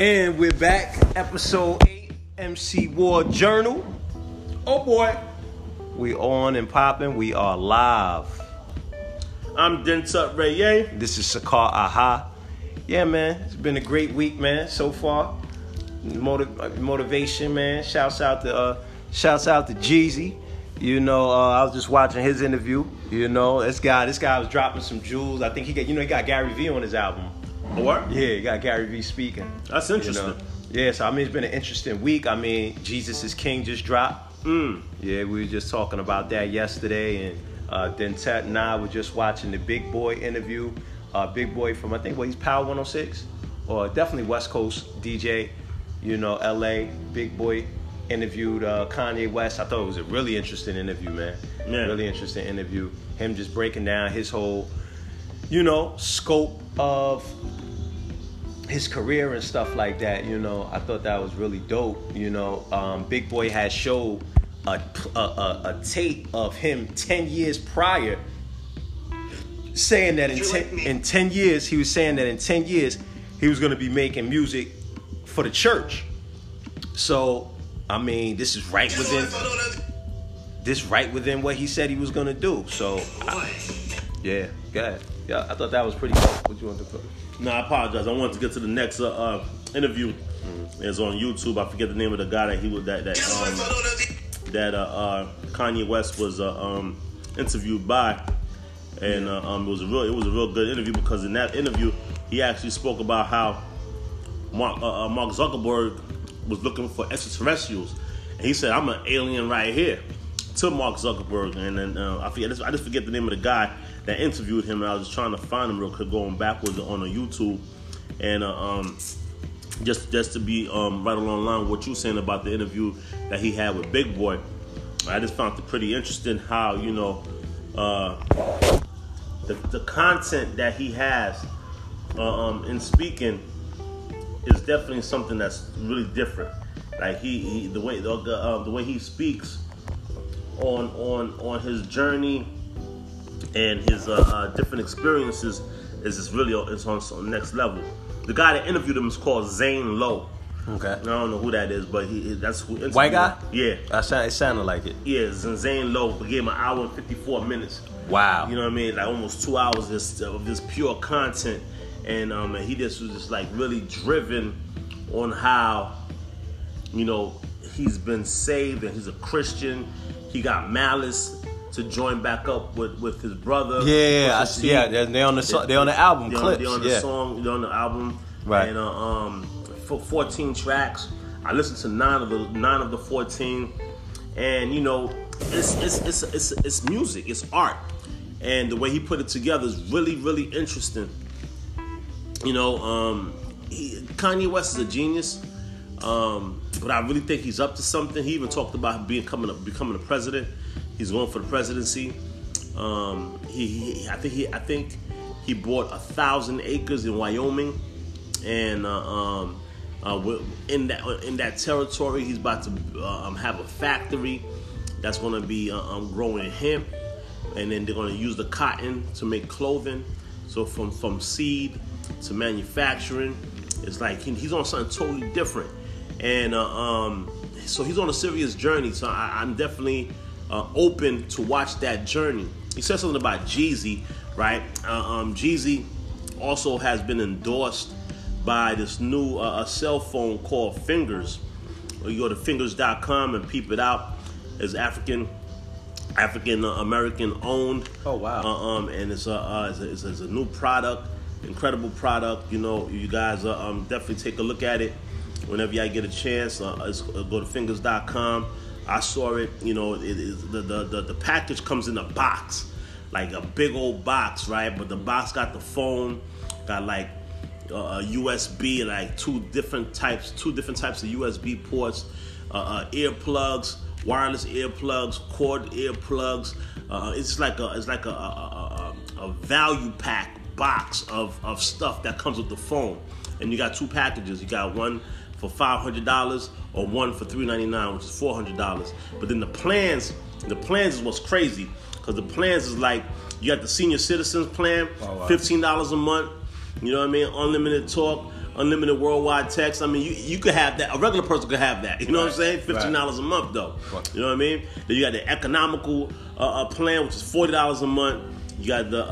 And we're back, episode 8, MC War Journal. Oh boy, we on and popping. We are live. I'm Densup Raye. This is Sakar Aha. Yeah, man, it's been a great week, man, so far. Motivation, man. Shouts out to Jeezy. You know, I was just watching his interview. You know, this guy was dropping some jewels. I think he got Gary Vee on his album. What? Yeah, you got Gary Vee speaking. That's interesting. You know? Yeah, so I mean, it's been an interesting week. I mean, Jesus is King just dropped. Yeah, we were just talking about that yesterday, and then Tat and I were just watching the Big Boy interview. Big Boy from, I think, he's Power 106, or definitely West Coast DJ, you know, LA. Big Boy interviewed Kanye West. I thought it was a really interesting interview, man. Yeah. Really interesting interview. Him just breaking down his whole, you know, scope of his career and stuff like that, you know. I thought that was really dope, you know. Big Boy had showed a tape of him 10 years prior, saying that in 10 years he was going to be making music for the church. So, I mean, this is right within what he said he was going to do. So, yeah, go ahead. Yeah, I thought that was pretty cool. What you want to put? No, I apologize. I wanted to get to the next interview. Mm-hmm. It's on YouTube. I forget the name of the guy that he was that Kanye West was interviewed by, and yeah. It was a real good interview, because in that interview he actually spoke about how Mark Zuckerberg was looking for extraterrestrials, and he said, "I'm an alien right here," to Mark Zuckerberg, and then I just forget the name of the guy that interviewed him, and I was just trying to find him real quick, going backwards on YouTube, and just to be right along the line with what you were saying about the interview that he had with Big Boy. I just found it pretty interesting how, you know, the content that he has in speaking is definitely something that's really different. Like the way he speaks on his journey and his different experiences is on some next level. The guy that interviewed him is called Zane Lowe. Okay. I don't know who that is, but that's who interviewed him. White guy? Yeah. It sounded like it. Yeah, Zane Lowe. We gave him an hour and 54 minutes. Wow. You know what I mean? Like almost 2 hours of this pure content. And he just was just like really driven on how, you know, he's been saved and he's a Christian. He got malice to join back up with his brother. Yeah, I see. Yeah, they're on the album. They're on the album. Right. And 14 tracks. I listened to nine of the 14, and you know, it's music, it's art, and the way he put it together is really, really interesting. You know, Kanye West is a genius, but I really think he's up to something. He even talked about becoming a president. He's going for the presidency. I think he bought 1,000 acres in Wyoming, and in that territory, he's about to have a factory that's going to be growing hemp, and then they're going to use the cotton to make clothing. So from seed to manufacturing, it's like he's on something totally different, and so he's on a serious journey. So I'm definitely open to watch that journey. He said something about Jeezy, right? Jeezy also has been endorsed by this new cell phone called Fingers. You go to Fingers.com and peep it out. It's African American owned. Oh wow! And it's a new product, incredible product. You know, you guys definitely take a look at it whenever y'all get a chance. Go to Fingers.com. I saw it, you know, the package comes in a box, like a big old box, right? But the box got the phone, got like a USB, like two different types of USB ports, earplugs, wireless earplugs, cord earplugs. It's like a value pack box of stuff that comes with the phone. And you got two packages. You got one for $500 or one for $399, which is $400. But then the plans is what's crazy, because the plans is like, you got the senior citizens plan, $15 a month, you know what I mean, unlimited talk, unlimited worldwide text. I mean, you could have that. A regular person could have that. You know what I'm saying? $15 a month, though. You know what I mean? Then you got the economical plan, which is $40 a month. You got the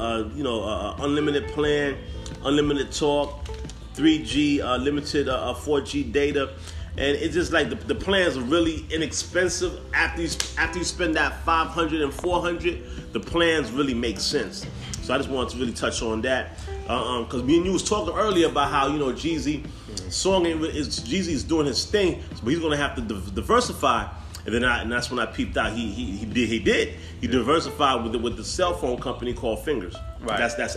unlimited plan, unlimited talk, 3G, limited 4G data. And it's just like the plans are really inexpensive. After you spend that $500 and $400, the plans really make sense. So I just wanted to really touch on that, because me and you was talking earlier about how, you know, Jeezy's doing his thing, but he's gonna have to diversify. And then and that's when I peeped out. He diversified with the cell phone company called Fingers. Right. That's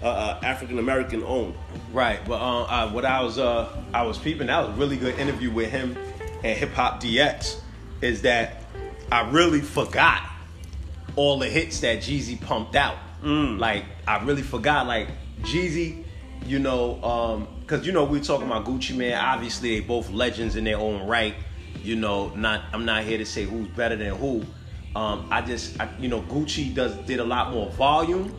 African American owned. Right. But what I was peeping, that was a really good interview with him and Hip Hop DX, is that I really forgot all the hits that Jeezy pumped out. Like, I really forgot, like, Jeezy, you know, because, you know, we were talking about Gucci Man. Obviously, they both legends in their own right. You know, I'm not here to say who's better than who. Gucci did a lot more volume,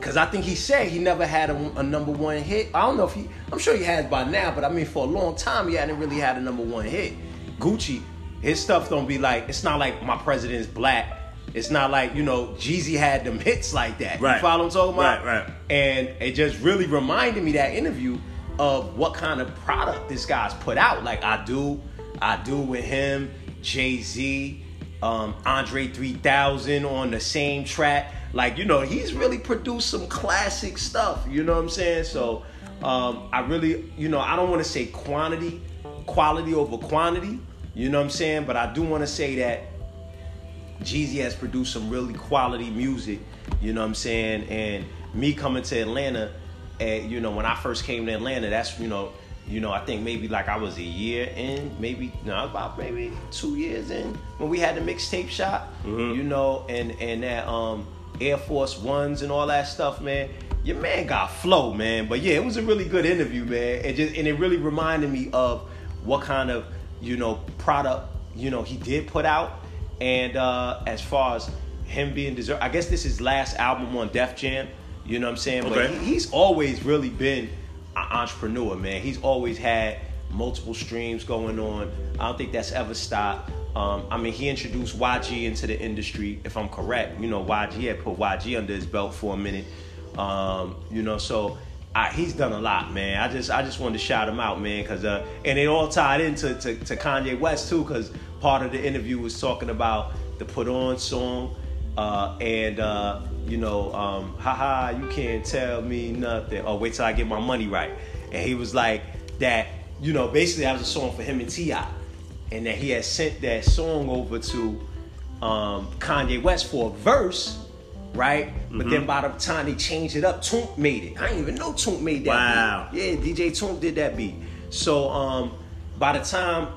because I think he said he never had a number one hit. I don't know if I'm sure he has by now, but I mean, for a long time, he hadn't really had a number one hit. Gucci, his stuff don't be like, it's not like My President's Black. It's not like, you know, Jeezy had them hits like that. Right. You follow what I'm talking about? Right. And it just really reminded me, that interview, of what kind of product this guy's put out. Like, I do with him, Jay-Z, Andre 3000 on the same track. Like, you know, he's really produced some classic stuff. You know what I'm saying? So I really, you know, I don't want to say quality over quantity. You know what I'm saying? But I do want to say that Jeezy has produced some really quality music. You know what I'm saying? And me coming to Atlanta, and, you know, when I first came to Atlanta, that's, you know, I think maybe like I was a year in, about 2 years in, when we had the mixtape shop, you know, and that Air Force Ones and all that stuff, man. Your man got flow, man. But yeah, it was a really good interview, man. And it really reminded me of what kind of, you know, product, you know, he did put out. And as far as him being deserved, I guess this is his last album on Def Jam. You know what I'm saying? Okay. But he's always really been an entrepreneur, man. He's always had multiple streams going on. I don't think that's ever stopped. I mean, he introduced YG into the industry, if I'm correct. You know, YG had put YG under his belt for a minute. You know, so he's done a lot, man. I just wanted to shout him out, man, because and it all tied into to Kanye West too, because part of the interview was talking about the Put On song, haha, you can't tell me nothing. Oh, wait till I get my money right. And he was like that, you know, basically that was a song for him and T.I., and that he had sent that song over to Kanye West for a verse, right? Mm-hmm. But then by the time they changed it up, Tunk made it. I didn't even know Tunk made that beat. Yeah, DJ Tunk did that beat. So by the time,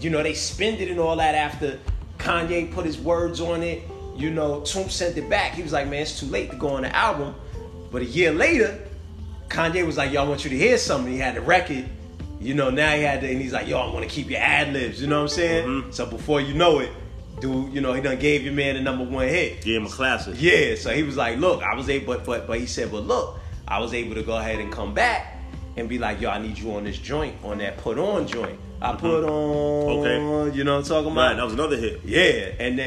you know, they spend it and all that, after Kanye put his words on it, you know, Tunk sent it back. He was like, man, it's too late to go on the album. But a year later, Kanye was like, yo, I want you to hear something. He had the record. You know, now he had and he's like, yo, I want to keep your ad-libs. You know what I'm saying? Mm-hmm. So before you know it, dude, you know, he done gave your man the number one hit. Gave him a classic. Yeah, so he was like, look, I was able, but he said, but look, I was able to go ahead and come back and be like, yo, I need you on this joint, on that Put On joint. I Put On, okay. You know what I'm talking about? Right, that was another hit. Yeah, and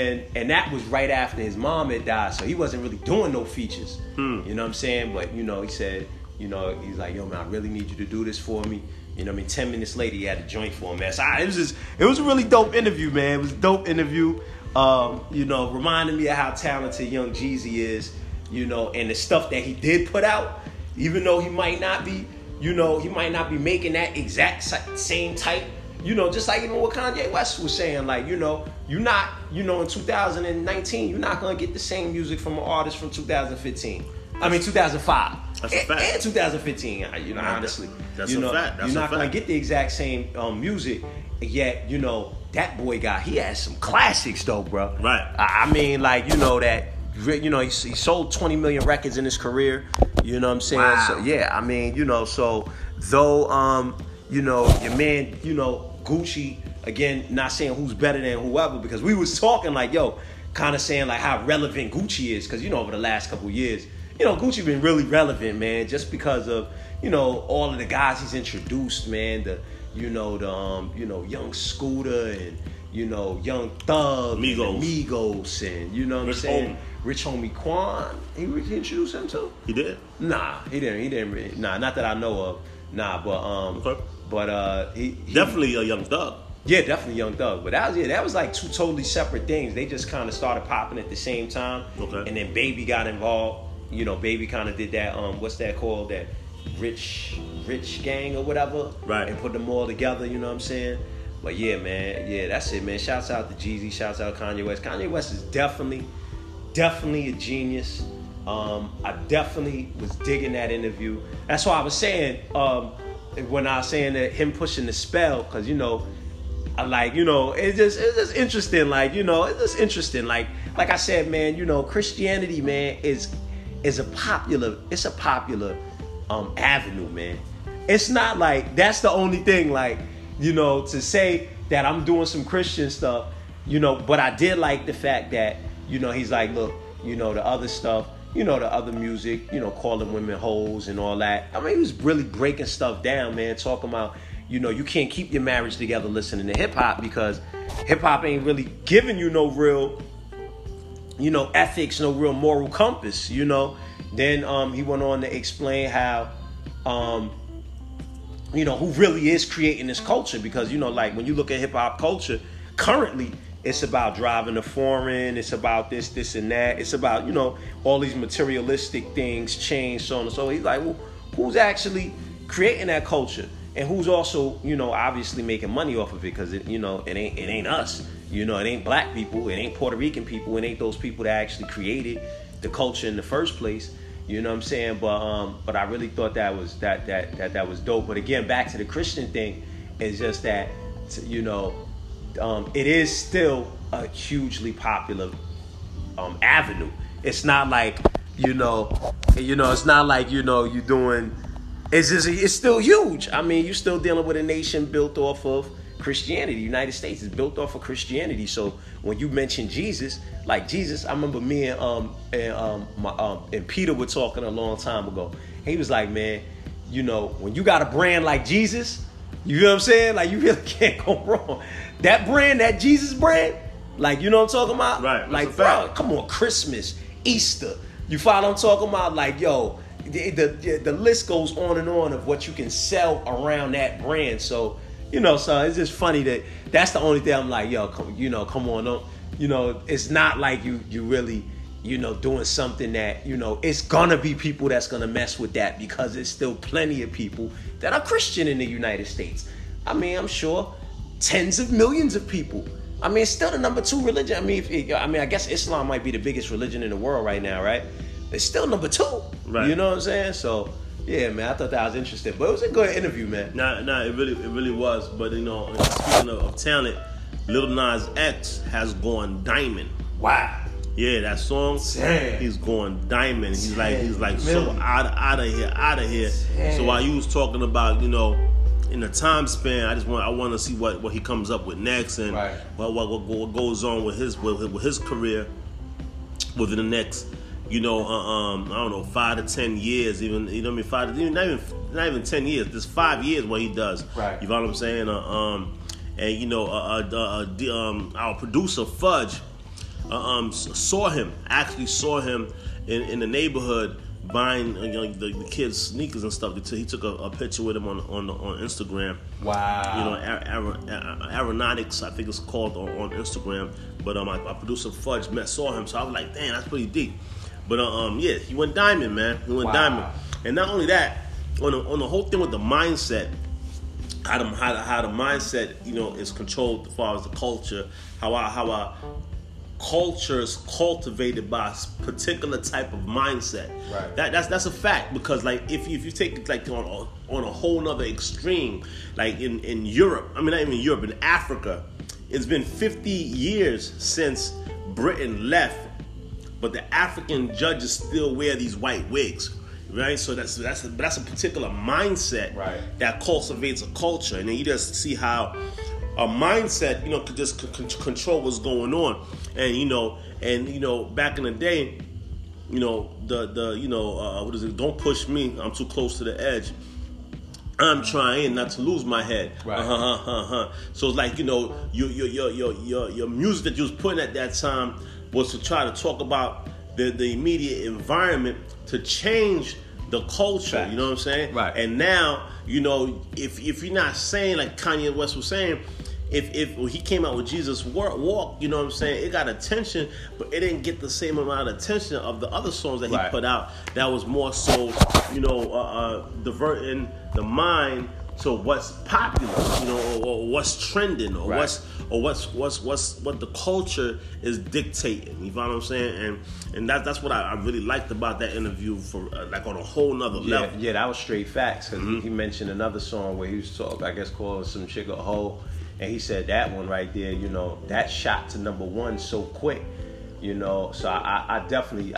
that was right after his mom had died, so he wasn't really doing no features. You know what I'm saying? But, you know, he said, you know, he's like, yo, man, I really need you to do this for me. You know what I mean? 10 minutes later, he had a joint for him, man. So it was a really dope interview, man. It was a dope interview. You know, reminding me of how talented young Jeezy is, you know, and the stuff that he did put out, even though he might not be, you know, he might not be making that exact same type. You know, just like even what Kanye West was saying, like, you know, you're not, you know, in 2019, you're not going to get the same music from an artist from 2015. I mean, 2005. That's a fact. And 2015, you know, honestly. That's a fact. You're not going to get the exact same music, yet, you know, that boy he has some classics, though, bro. Right. I mean, like, you know, that, you know, he sold 20 million records in his career. You know what I'm saying? Wow. So, yeah, I mean, you know, so, though, you know, your man, you know, Gucci, again, not saying who's better than whoever, because we was talking like, yo, kind of saying like how relevant Gucci is, because, you know, over the last couple of years, you know, Gucci been really relevant, man, just because of, you know, all of the guys he's introduced, man. The Young Scooter and, you know, Young Thug, Migos, and you know what I'm saying? Rich Homie Quan. He introduced him too? He did? Nah, he didn't. Nah, not that I know of. Nah, but okay. But he definitely a Young Thug. Yeah, definitely Young Thug. But that was like two totally separate things. They just kind of started popping at the same time. Okay. And then Baby got involved. You know, Baby kind of did that. What's that called? That rich gang or whatever. Right. And put them all together. You know what I'm saying? But yeah, man. Yeah, that's it, man. Shouts out to Jeezy. Shouts out to Kanye West. Kanye West is definitely a genius. I definitely was digging that interview. That's why I was saying when I was saying that him pushing the spell, because you know, I like, you know, it's just interesting. Like, you know, it's just interesting. Like I said, man, you know, Christianity, man, is a popular avenue, man. It's not like that's the only thing. Like, you know, to say that I'm doing some Christian stuff, you know, but I did like the fact that, you know, he's like, look, you know, the other stuff, you know, the other music, you know, calling women hoes and all that. I mean, he was really breaking stuff down, man, talking about, you know, you can't keep your marriage together listening to hip-hop because hip-hop ain't really giving you no real, you know, ethics, no real moral compass, you know. Then he went on to explain how, you know, who really is creating this culture because, you know, like when you look at hip-hop culture, currently it's about driving a foreign, it's about this and that. It's about, you know, all these materialistic things, change, so on and so. He's like, well, who's actually creating that culture? And who's also, you know, obviously making money off of it because, you know, it ain't us. You know, it ain't black people. It ain't Puerto Rican people. It ain't those people that actually created the culture in the first place. You know what I'm saying? But I really thought that was dope. But again, back to the Christian thing, it's just that, you know, it is still a hugely popular avenue. It's not like, you know, it's not like, you know, you're doing... It's still huge. I mean, you're still dealing with a nation built off of Christianity. The United States is built off of Christianity. So when you mention Jesus, I remember me and Peter were talking a long time ago. He was like, man, you know, when you got a brand like Jesus, you know what I'm saying? Like, you really can't go wrong. That brand, that Jesus brand, like, you know what I'm talking about? Right. Like, bro, come on, Christmas, Easter. You follow what I'm talking about? Like, yo, the list goes on and on of what you can sell around that brand. So, you know, so it's just funny that that's the only thing I'm like, yo, come on. Don't, you know, it's not like you really, you know, doing something that, you know, it's going to be people that's going to mess with that because there's still plenty of people that are Christian in the United States. I mean, I'm sure tens of millions of people. I mean, it's still the number 2 religion. I mean, I guess Islam might be the biggest religion in the world right now, right? It's still number 2. Right. You know what I'm saying? So, yeah, man, I thought that was interesting. But it was a good interview, man. Nah, it really was. But, you know, speaking of talent, Lil Nas X has gone diamond. Wow. Yeah, that song, damn. He's going diamond. He's like, so out of here. Damn. So while you was talking about, you know, in the time span, I want to see what he comes up with next and right. what goes on with his career within the next, you know, I don't know, 5 to 10 years, even, you know what I mean, not even 10 years, just 5 years what he does. Right. You know what I'm saying? And you know, our producer Fudge saw him in the neighborhood buying, you know, the kids sneakers and stuff. He took a picture with him on Instagram. Wow. You know, Aeronautics, I think it's called on Instagram. But our producer Fudge saw him, so I was like, damn, that's pretty deep. But yeah, he went diamond, man. And not only that, on the whole thing with the mindset, how the mindset, you know, is controlled as far as the culture, how our culture is cultivated by a particular type of mindset. Right. That's a fact because like if you take it like on a whole nother extreme, like in Europe, I mean not even Europe, in Africa, it's been 50 years since Britain left. But the African judges still wear these white wigs, right? So that's a particular mindset, right, that cultivates a culture, and then you just see how a mindset, you know, could just control what's going on, and you know, back in the day, you know, what is it? Don't push me. I'm too close to the edge. I'm trying not to lose my head. Right. So it's like, you know, your music that you was putting at that time was to try to talk about the immediate environment to change the culture. Right. You know what I'm saying? Right. And now, you know, if you're not saying like Kanye West was saying, if he came out with Jesus Walk, you know what I'm saying? It got attention, but it didn't get the same amount of attention of the other songs that he put out. That was more so, you know, diverting the mind to what's popular, you know, or what's trending, or what the culture is dictating. You know what I'm saying? And that's what I really liked about that interview, for like on a whole nother level. Yeah, that was straight facts. Cause he mentioned another song where he was talking, I guess, called Some Chick a Hoe. And he said that one right there, you know, that shot to number one so quick, you know. So I definitely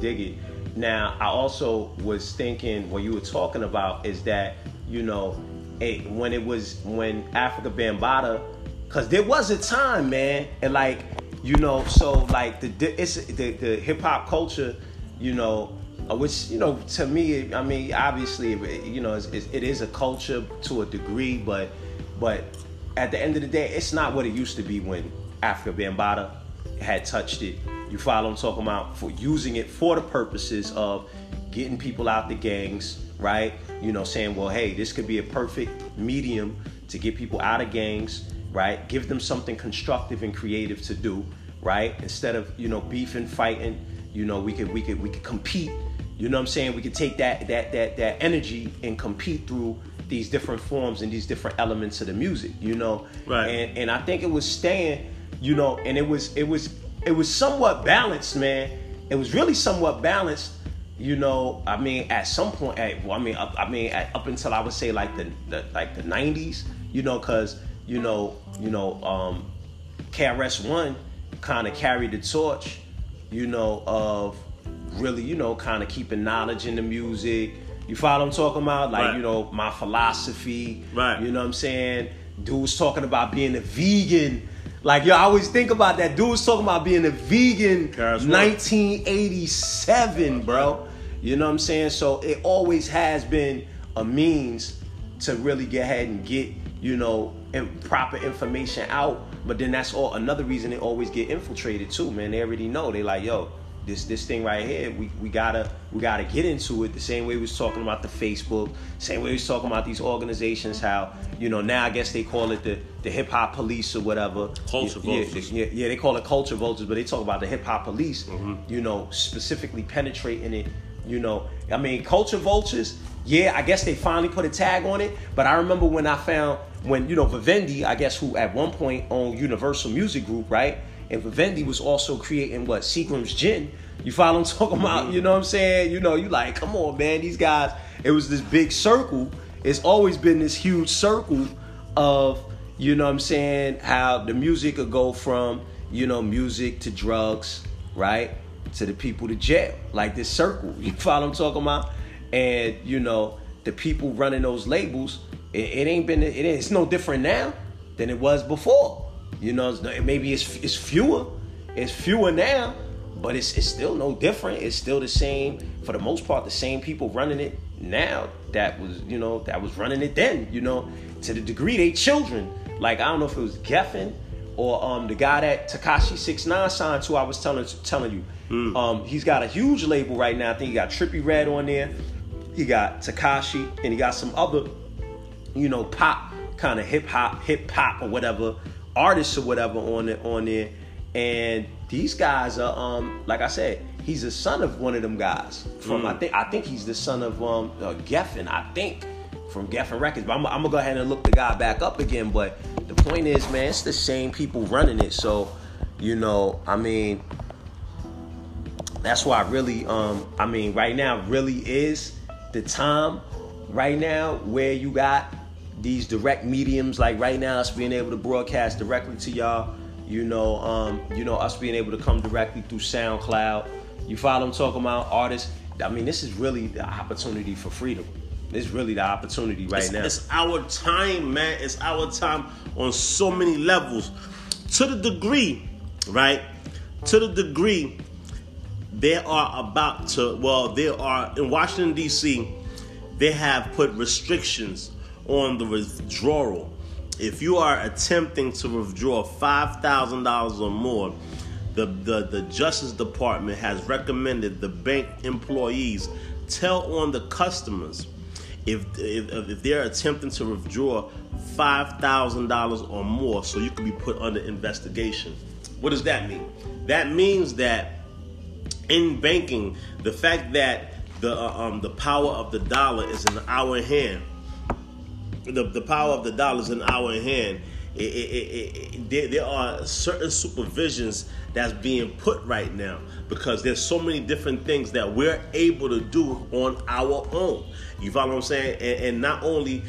dig it. Now, I also was thinking what you were talking about is that, you know, when Afrika Bambaataa, because there was a time, man, and like, you know, so like the hip hop culture, you know, which, you know, to me, I mean, obviously, you know, it is a culture to a degree, but. At the end of the day, it's not what it used to be when Afrika Bambaataa had touched it. You follow what I'm talking about? For using it for the purposes of getting people out the gangs, right? You know, saying, well, hey, this could be a perfect medium to get people out of gangs, right? Give them something constructive and creative to do, right? Instead of, you know, beefing, fighting, you know, we could compete. You know what I'm saying? We could take that energy and compete through these different forms and these different elements of the music, you know? Right. And I think it was staying, you know, and it was somewhat balanced, man. It was really somewhat balanced, you know. I mean, at some point, up until I would say like the 90s, you know, cause KRS-One kind of carried the torch, you know, of really, you know, kind of keeping knowledge in the music. You follow what I'm talking about? Like, right. You know, my philosophy. Right. You know what I'm saying? Dude's talking about being a vegan. Like, yo, I always think about that. Dude's talking about being a vegan, Caras 1987, bro. You know what I'm saying? So it always has been a means to really get ahead and get, you know, proper information out. But then that's all another reason they always get infiltrated too, man. They already know. They like, yo, This thing right here, we gotta get into it. The same way we was talking about the Facebook, same way we was talking about these organizations. How, you know, now I guess they call it the hip hop police or whatever. Culture vultures. Yeah, they call it culture vultures, but they talk about the hip hop police. Mm-hmm. You know, specifically penetrating it. You know, I mean, culture vultures. Yeah, I guess they finally put a tag on it. But I remember when you know Vivendi, I guess, who at one point owned Universal Music Group, right? And Vivendi was also creating what? Seagram's gin. You follow what I'm talking about? You know what I'm saying? You know, you like, come on, man. These guys, it was this big circle. It's always been this huge circle of, you know what I'm saying, how the music could go from, you know, music to drugs, right? To the people to jail. Like this circle. You follow what I'm talking about? And, you know, the people running those labels, it's no different now than it was before. You know, maybe it's fewer now, but it's still no different. It's still the same, for the most part, the same people running it now that was running it then, you know, to the degree they children. Like, I don't know if it was Geffen or the guy that Tekashi 6ix9ine signed to, I was telling you. He's got a huge label right now. I think he got Trippie Redd on there. He got Tekashi, and he got some other, you know, pop, kind of hip hop or whatever, artists or whatever on there. And these guys are, like I said, he's a son of one of them guys from I think he's the son of Geffen, I think, from Geffen Records. But I'm gonna go ahead and look the guy back up again. But the point is, man, it's the same people running it. So, you know, I mean, that's why really, I mean, right now really is the time right now where you got these direct mediums. Like right now, us being able to broadcast directly to y'all, you know, us being able to come directly through SoundCloud. You follow what I'm talking about? Artists. I mean, this is really the opportunity for freedom. This is really the opportunity now. It's our time, man. It's our time on so many levels. To the degree, right? To the degree They are about to, well, they are, in Washington, D.C., they have put restrictions on the withdrawal. If you are attempting to withdraw $5,000 or more, the Justice Department has recommended the bank employees tell on the customers if they're attempting to withdraw $5,000 or more, so you could be put under investigation. What does that mean? That means that in banking, the fact that the power of the dollar is in our hand. The power of the dollar is in our hand. There are certain supervisions that's being put right now because there's so many different things that we're able to do on our own. You follow what I'm saying? And not only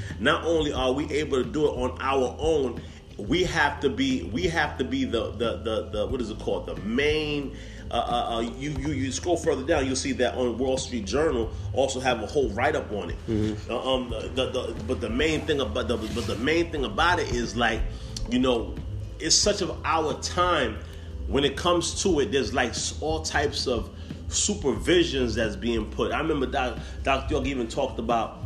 are we able to do it on our own, we have to be the what is it called? The main. You scroll further down, you'll see that on Wall Street Journal also have a whole write-up on it. Mm-hmm. But the main thing about it is, like, you know, it's such of our time when it comes to it. There's like all types of supervisions that's being put. I remember Dr. York even talked about,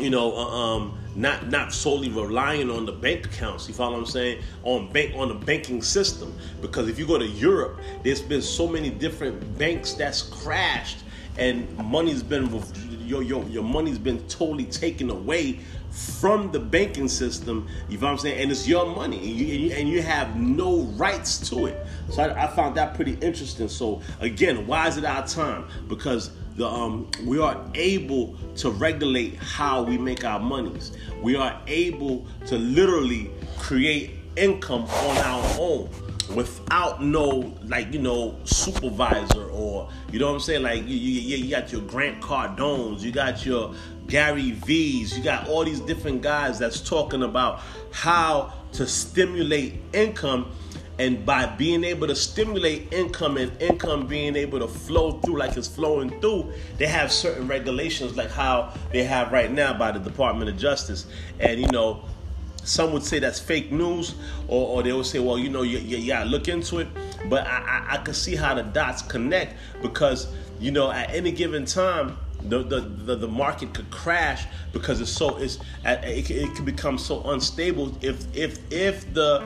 you know, not solely relying on the bank accounts, you follow what I'm saying, on the banking system. Because if you go to Europe, there's been so many different banks that's crashed and money's been, your money's been totally taken away from the banking system, you know what I'm saying, and it's your money, and you have no rights to it. So I found that pretty interesting. So again, why is it our time? Because we are able to regulate how we make our monies. We are able to literally create income on our own without no, like, you know, supervisor or, you know what I'm saying? Like, you got your Grant Cardones, you got your Gary V's, you got all these different guys that's talking about how to stimulate income. And by being able to stimulate income and income being able to flow through like it's flowing through, they have certain regulations like how they have right now by the Department of Justice. And, you know, some would say that's fake news, or they would say, well, you know, you got to look into it. But I could see how the dots connect because, you know, at any given time, the market could crash because it can become so unstable if the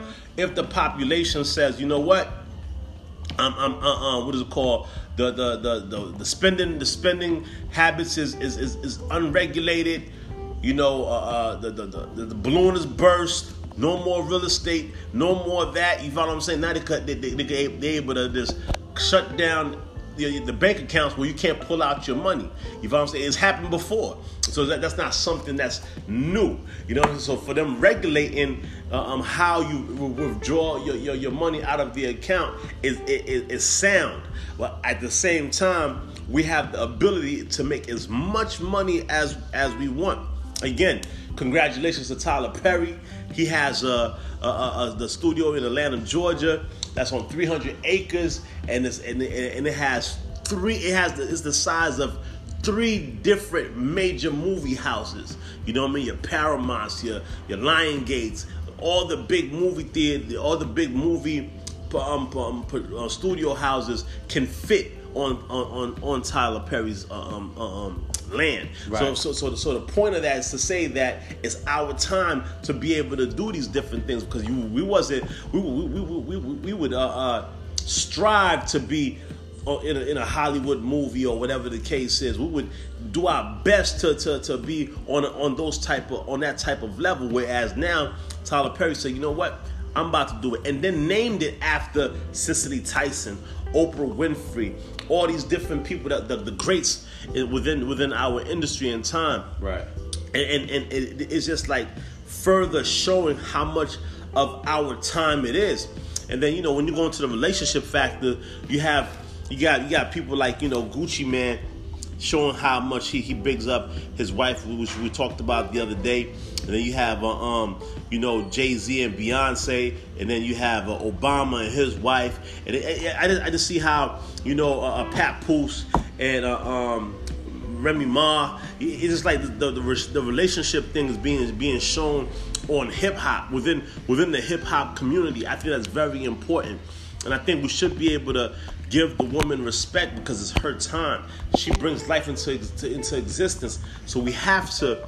population says, you know what, what is it called, the spending habits is unregulated, you know, the balloon is burst, no more real estate, no more that, you follow what I'm saying? Now they're able to just shut down the bank accounts where you can't pull out your money. You know what I'm saying? It's happened before. So that's not something that's new. You know, so for them regulating how you withdraw your money out of the account is sound. But at the same time, we have the ability to make as much money as we want. Again, congratulations to Tyler Perry. He has the studio in Atlanta, Georgia. That's on 300 acres, and it's the size of 3 different major movie houses. You know what I mean? Your Paramounts, your Lion Gates, all the big movie theater, all the big movie studio houses can fit on Tyler Perry's land. Right. So the point of that is to say that it's our time to be able to do these different things because we would strive to be in a Hollywood movie or whatever the case is. We would do our best to be on that type of level. Whereas now Tyler Perry said, you know what, I'm about to do it, and then named it after Cicely Tyson, Oprah Winfrey, all these different people, that the greats within our industry and time. Right. And it's just like further showing how much of our time it is. And then, you know, when you go into the relationship factor, you got people like, you know, Gucci Man showing how much he bigs up his wife, which we talked about the other day. And then you have you know, Jay-Z and Beyonce, and then you have Obama and his wife, and I just see how, you know, Pat Poose and Remy Ma. It's just like the relationship thing is being shown on hip hop within the hip hop community. I think that's very important. And I think we should be able to give the woman respect because it's her time. She brings life into existence. So we have to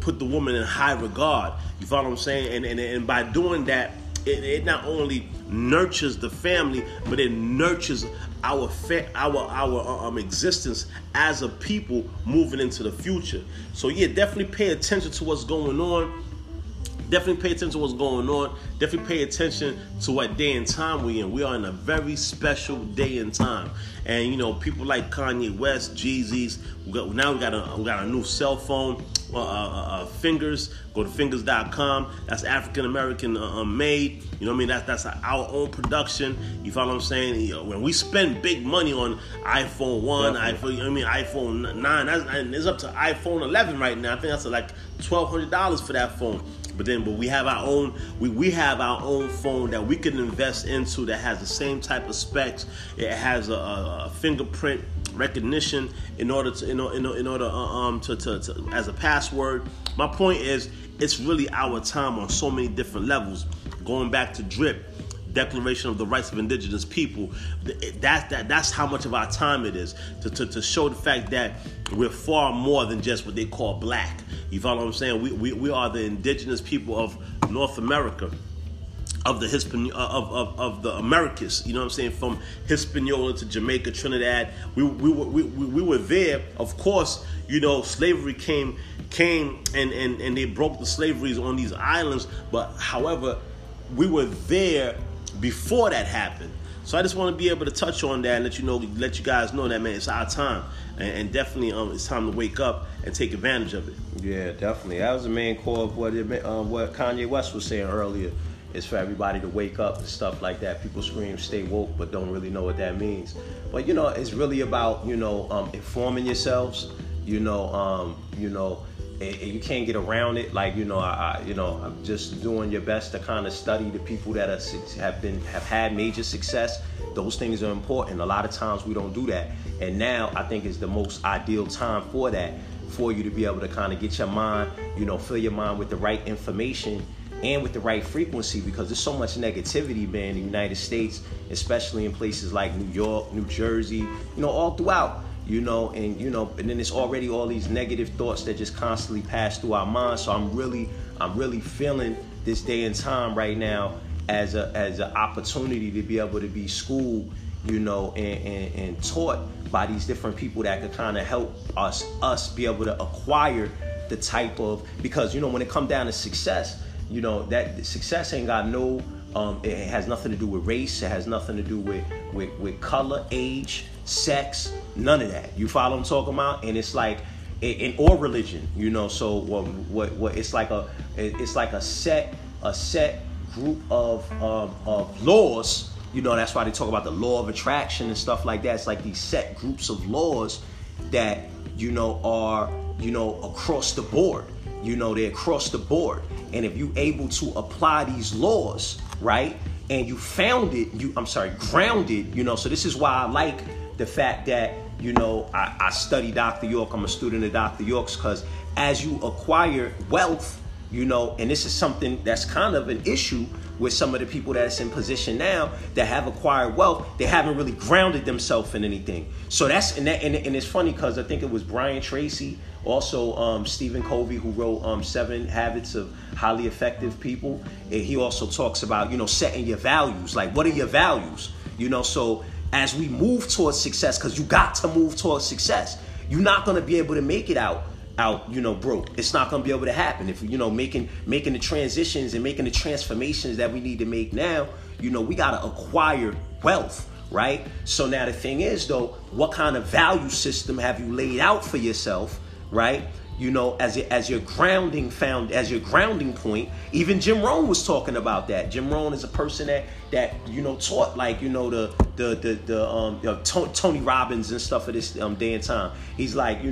put the woman in high regard. You follow what I'm saying? And by doing that, it not only nurtures the family, but it nurtures our existence as a people moving into the future. So yeah, definitely pay attention to what's going on. Definitely pay attention to what's going on. Definitely pay attention to what day and time we're in. We are in a very special day and time. And, you know, people like Kanye West, Jeezy's. We got a new cell phone, Fingers. Go to Fingers.com. That's African-American made. You know what I mean? That's our own production. You follow what I'm saying? You know, when we spend big money on iPhone 1, iPhone 9, and it's up to iPhone 11 right now. I think that's like $1,200 for that phone. But we have our own. We have our own phone that we can invest into that has the same type of specs. It has a fingerprint recognition in order to as a password. My point is, it's really our time on so many different levels. Going back to DRIP, Declaration of the Rights of Indigenous People. That's how much of our time it is to show the fact that we're far more than just what they call black. You follow what I'm saying? We are the indigenous people of North America, of the of the Americas. You know what I'm saying? From Hispaniola to Jamaica, Trinidad, we were there. Of course, you know, slavery came and they broke the slaveries on these islands. But however, we were there before that happened. So I just want to be able to touch on that and let you guys know that, man, it's our time. And definitely, it's time to wake up and take advantage of it. Yeah, definitely. That was the main core of what Kanye West was saying earlier, is for everybody to wake up and stuff like that. People scream, "Stay woke," but don't really know what that means. But you know, it's really about informing yourselves. You can't get around it. Like I'm just doing your best to kind of study the people that have had major success. Those things are important. A lot of times we don't do that. And now I think is the most ideal time for that, for you to be able to kind of get your mind, fill your mind with the right information and with the right frequency, because there's so much negativity, man, in the United States, especially in places like New York, New Jersey, all throughout, and then it's already all these negative thoughts that just constantly pass through our minds. So I'm really feeling this day and time right now as an opportunity to be able to be schooled, and taught by these different people that could kind of help us be able to acquire the type of, because when it comes down to success, that success ain't got no, it has nothing to do with race, it has nothing to do with color, age, sex, none of that. You follow what I'm talking about? And it's like, in or religion, So what it's like a set group of laws. That's why they talk about the law of attraction and stuff like that. It's like these set groups of laws that are across the board. They're across the board. And if you able to apply these laws, right, and you grounded, so this is why I like the fact that I study Dr. York. I'm a student of Dr. York's, because as you acquire wealth, and this is something that's kind of an issue with some of the people that's in position now that have acquired wealth, they haven't really grounded themselves in anything. So and it's funny, because I think it was Brian Tracy, also Stephen Covey, who wrote 7 Habits of Highly Effective People. And he also talks about, setting your values. Like, what are your values? So as we move towards success, because you got to move towards success, you're not going to be able to make it out, broke. It's not gonna be able to happen. If making the transitions and making the transformations that we need to make now, we gotta acquire wealth, right? So now the thing is, though, what kind of value system have you laid out for yourself, right? As your grounding point. Even Jim Rohn was talking about that. Jim Rohn is a person that taught, like, the Tony Robbins and stuff of this day and time. He's like,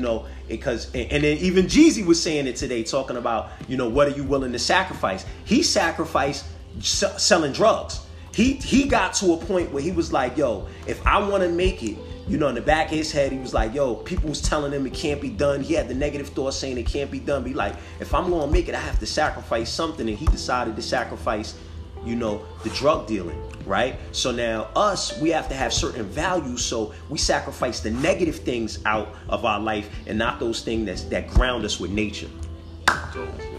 because, and then even Jeezy was saying it today, talking about, what are you willing to sacrifice? He sacrificed selling drugs. He got to a point where he was like, yo, if I want to make it, in the back of his head, he was like, yo, people was telling him it can't be done. He had the negative thoughts saying it can't be done. Be like, if I'm going to make it, I have to sacrifice something. And he decided to sacrifice, the drug dealing. right? So now us, we have to have certain values, so we sacrifice the negative things out of our life and not those things that ground us with nature. Go.